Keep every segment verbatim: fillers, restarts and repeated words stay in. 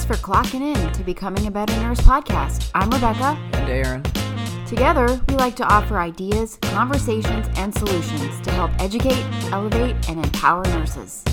Thanks for clocking in to Becoming a Better Nurse podcast. I'm Rebecca. And Aaron. Together, we like to offer ideas, conversations, and solutions to help educate, elevate, and empower nurses.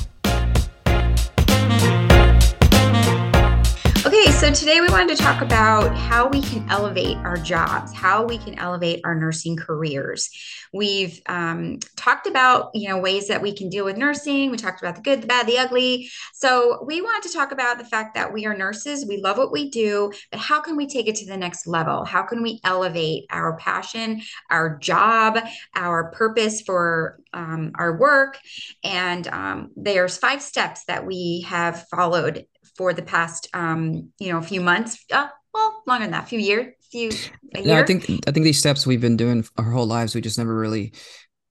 Okay, so today we wanted to talk about how we can elevate our jobs, how we can elevate our nursing careers. We've um, talked about, you know, ways that we can deal with nursing. We talked about the good, the bad, the ugly. So we wanted to talk about the fact that we are nurses. We love what we do, but how can we take it to the next level? How can we elevate our passion, our job, our purpose for um, our work? And um, there's five steps that we have followed for the past, um, you know, a few months, uh, well, longer than that, a few years, few, a year. No, I think, I think these steps we've been doing our whole lives, we just never really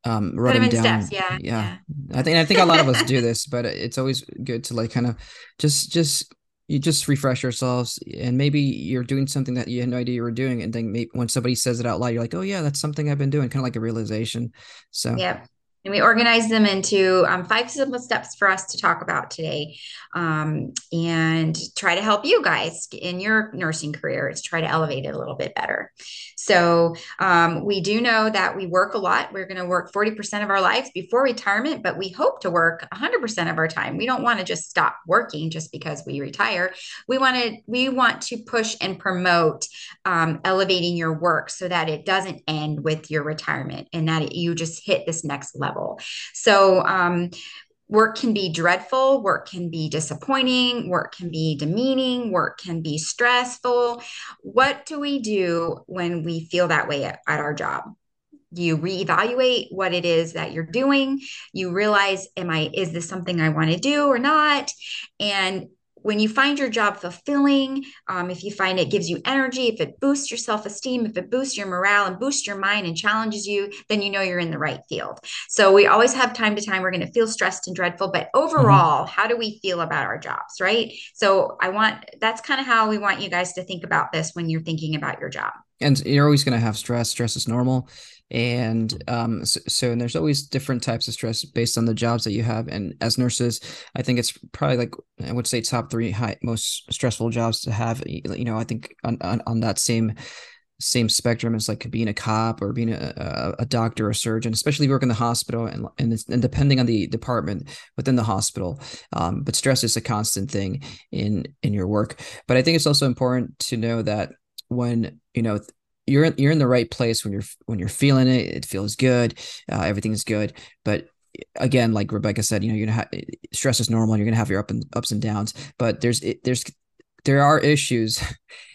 um, wrote them down. Steps, yeah, yeah. Yeah. I think, I think a lot of us do this, but it's always good to like, kind of just, just, you just refresh yourselves, and maybe you're doing something that you had no idea you were doing. And then maybe when somebody says it out loud, you're like, oh yeah, that's something I've been doing. Kind of like a realization. So yeah. And we organize them into um, five simple steps for us to talk about today um, and try to help you guys in your nursing career is try to elevate it a little bit better. So um, we do know that we work a lot. We're going to work forty percent of our lives before retirement, but we hope to work one hundred percent of our time. We don't want to just stop working just because we retire. We want to, we want to push and promote um, elevating your work so that it doesn't end with your retirement and that it, you just hit this next level. So um, work can be dreadful, work can be disappointing, work can be demeaning, work can be stressful. What do we do when we feel that way at, at our job? You reevaluate what it is that you're doing. You realize, am I, is this something I want to do or not? And when you find your job fulfilling, um, if you find it gives you energy, if it boosts your self-esteem, if it boosts your morale and boosts your mind and challenges you, then you know you're in the right field. So we always have time to time, we're going to feel stressed and dreadful, but overall, mm-hmm. How do we feel about our jobs, right? So I want, that's kind of how we want you guys to think about this when you're thinking about your job. And you're always going to have stress. Stress is normal. And um, so, so and there's always different types of stress based on the jobs that you have. And as nurses, I think it's probably like, I would say top three high, most stressful jobs to have, you know, I think on, on, on that same same spectrum, it's like being a cop or being a, a doctor or a surgeon, especially if you work in the hospital and and, it's, and depending on the department within the hospital. Um, but stress is a constant thing in, in your work. But I think it's also important to know that when, you know, you're in, you're in the right place when you're, when you're feeling it, it feels good. Uh, everything is good. But again, like Rebecca said, you know, you're gonna have stress is normal and you're going to have your up and ups and downs, but there's, there's, there are issues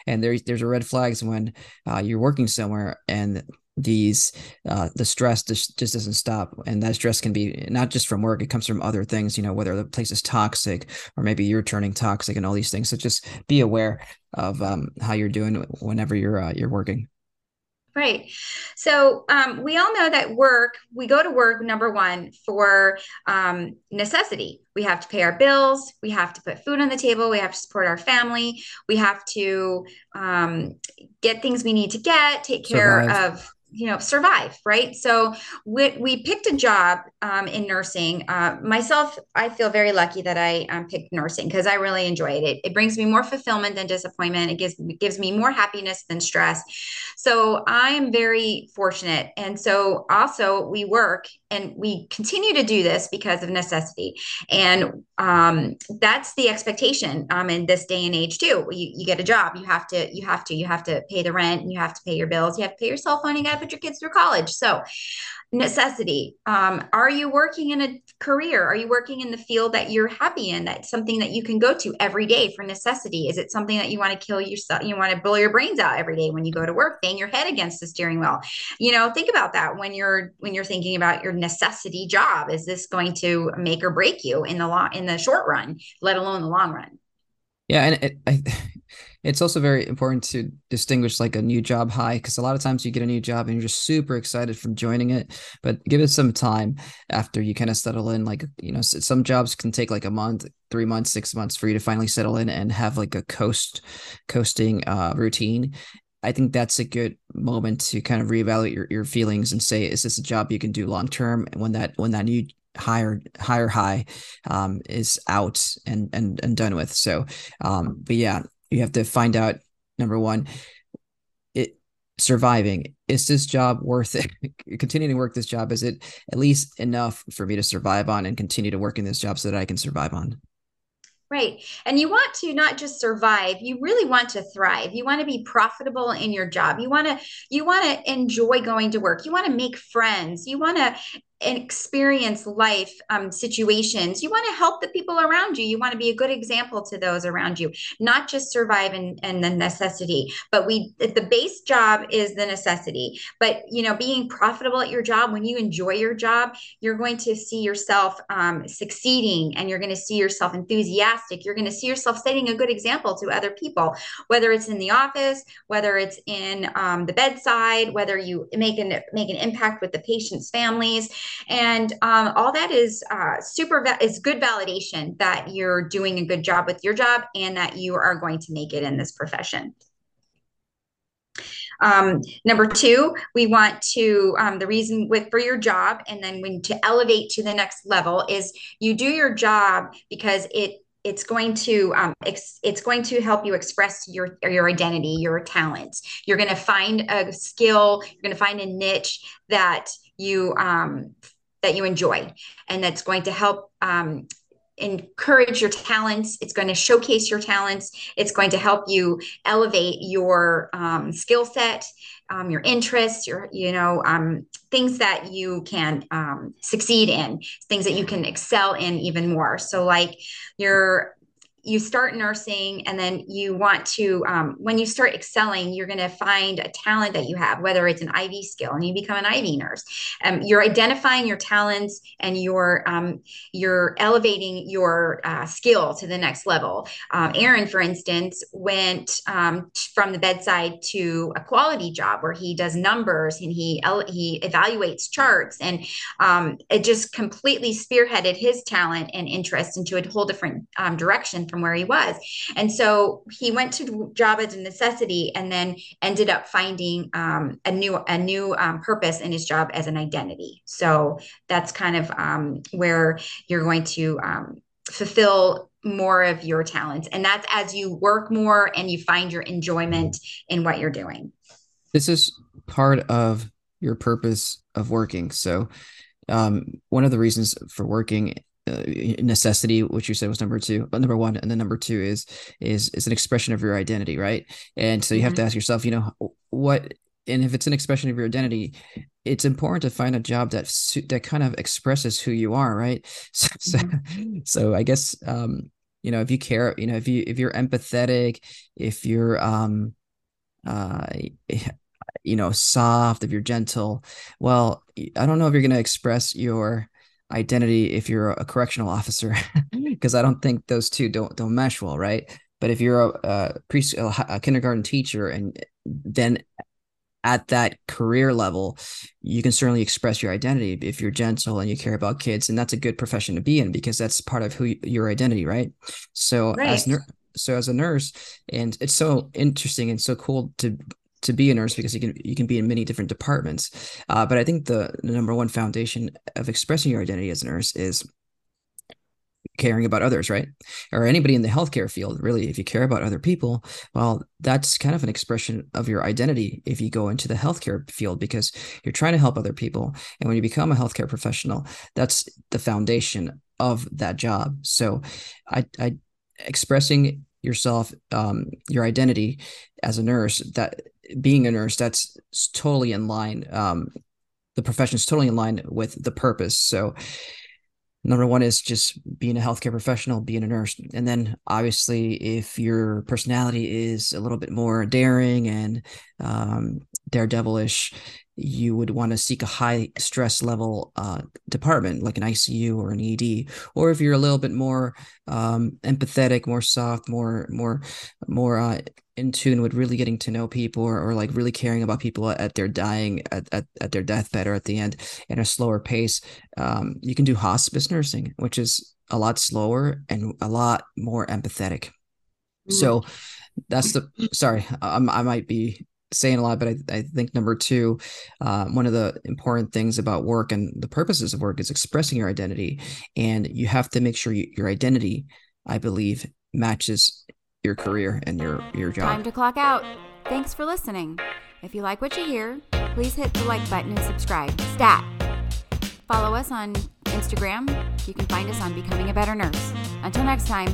and there, there's a red flags when uh, you're working somewhere and these, uh, the stress just, just doesn't stop. And that stress can be not just from work, it comes from other things, you know, whether the place is toxic or maybe you're turning toxic and all these things. So just be aware of um, how you're doing whenever you're, uh, you're working. Right. So um, we all know that work, we go to work, number one, for um, necessity. We have to pay our bills. We have to put food on the table. We have to support our family. We have to um, get things we need to get, take care survive. of, you know, survive. Right. So we, we picked a job um, in nursing. Uh, myself, I feel very lucky that I um, picked nursing because I really enjoyed it. It brings me more fulfillment than disappointment. It gives, gives me more happiness than stress. So I'm very fortunate. And so also we work and we continue to do this because of necessity. And um, that's the expectation um, in this day and age too. You, you get a job, you have to, you have to, you have to pay the rent and you have to pay your bills. You have to pay your cell phone. You got to put your kids through college. So necessity. Um, are you working in a career? Are you working in the field that you're happy in? That's something that you can go to every day for necessity. Is it something that you want to kill yourself? You want to blow your brains out every day when you go to work, bang your head against the steering wheel. You know, think about that when you're, when you're thinking about your necessity job. Is this going to make or break you in the long, in the short run, let alone the long run? Yeah. And it, I, it's also very important to distinguish like a new job high, because a lot of times you get a new job and you're just super excited from joining it, but give it some time after you kind of settle in. Like, you know, some jobs can take like a month, three months, six months for you to finally settle in and have like a coast coasting uh, routine. I think that's a good moment to kind of reevaluate your, your feelings and say, is this a job you can do long term? And when that, when that new higher, higher high um, is out and, and, and done with. So, um, but yeah, you have to find out, number one, it surviving, is this job worth it? Continuing to work this job, is it at least enough for me to survive on and continue to work in this job so that I can survive on? Right. And you want to not just survive, you really want to thrive. You want to be profitable in your job. You want to, you want to enjoy going to work. You want to make friends. You want to experience life um, situations. You want to help the people around you. You want to be a good example to those around you, not just survive and, and the necessity, but we, the base job is the necessity, but you know, being profitable at your job, when you enjoy your job, you're going to see yourself um, succeeding, and you're going to see yourself enthusiastic. You're going to see yourself setting a good example to other people, whether it's in the office, whether it's in um, the bedside, whether you make an make an impact with the patient's families, and um, all that is uh, super. It's good validation that you're doing a good job with your job, and that you are going to make it in this profession. Um, number two, we want to, um, the reason with, for your job, and then when to elevate to the next level is you do your job because it It's going to um, it's, it's going to help you express your your identity, your talents. You're going to find a skill. You're going to find a niche that you um, that you enjoy, and that's going to help um, encourage your talents. It's going to showcase your talents. It's going to help you elevate your um, skill set, um, your interests, your you know um, things that you can um, succeed in, things that you can excel in even more. So like you're, you start nursing, and then you want to, um, when you start excelling, you're going to find a talent that you have, whether it's an I V skill and you become an I V nurse. Um, you're identifying your talents, and you're, um, you're elevating your uh, skill to the next level. Um, Aaron, for instance, went um, from the bedside to a quality job where he does numbers and he, he evaluates charts, and um, it just completely spearheaded his talent and interest into a whole different um, direction from where he was. And so he went to job as a necessity, and then ended up finding um, a new a new um, purpose in his job as an identity. So that's kind of um, where you're going to um, fulfill more of your talents. And that's as you work more and you find your enjoyment in what you're doing. This is part of your purpose of working. So um, one of the reasons for working, necessity, which you said was number two, but number one, and then number two is is is an expression of your identity, right? And so you have mm-hmm. to ask yourself, you know, what, and if it's an expression of your identity, it's important to find a job that that kind of expresses who you are, right? So, mm-hmm. so, so I guess um, you know, if you care, you know, if you if you're empathetic, if you're um, uh, you know, soft, if you're gentle, well, I don't know if you're going to express your identity if you're a correctional officer, because I don't think those two don't don't mesh well, right? But if you're a, a pre a kindergarten teacher, and then at that career level, you can certainly express your identity if you're gentle and you care about kids, and that's a good profession to be in because that's part of who you, your identity, right? So right. as so as a nurse, and it's so interesting and so cool to. to be a nurse because you can you can be in many different departments. Uh, but I think the, the number one foundation of expressing your identity as a nurse is caring about others, right? Or anybody in the healthcare field, really, if you care about other people, well, that's kind of an expression of your identity if you go into the healthcare field because you're trying to help other people. And when you become a healthcare professional, that's the foundation of that job. So I, I expressing yourself, um, your identity as a nurse, that being a nurse, that's totally in line. Um, the profession is totally in line with the purpose. So number one is just being a healthcare professional, being a nurse. And then obviously if your personality is a little bit more daring and um, daredevilish, you would want to seek a high stress level uh, department like an I C U or an E D. Or if you're a little bit more um, empathetic, more soft, more more more uh, in tune with really getting to know people, or, or like really caring about people at their dying at, at, at their deathbed or at the end at a slower pace, um, you can do hospice nursing, which is a lot slower and a lot more empathetic. Mm. So that's the sorry, I, I might be saying a lot, but I, I think number two, uh, one of the important things about work and the purposes of work is expressing your identity. And you have to make sure you, your identity, I believe, matches your career and your, your job. Time to clock out. Thanks for listening. If you like what you hear, please hit the like button and subscribe. Stat. Follow us on Instagram. You can find us on Becoming a Better Nurse. Until next time.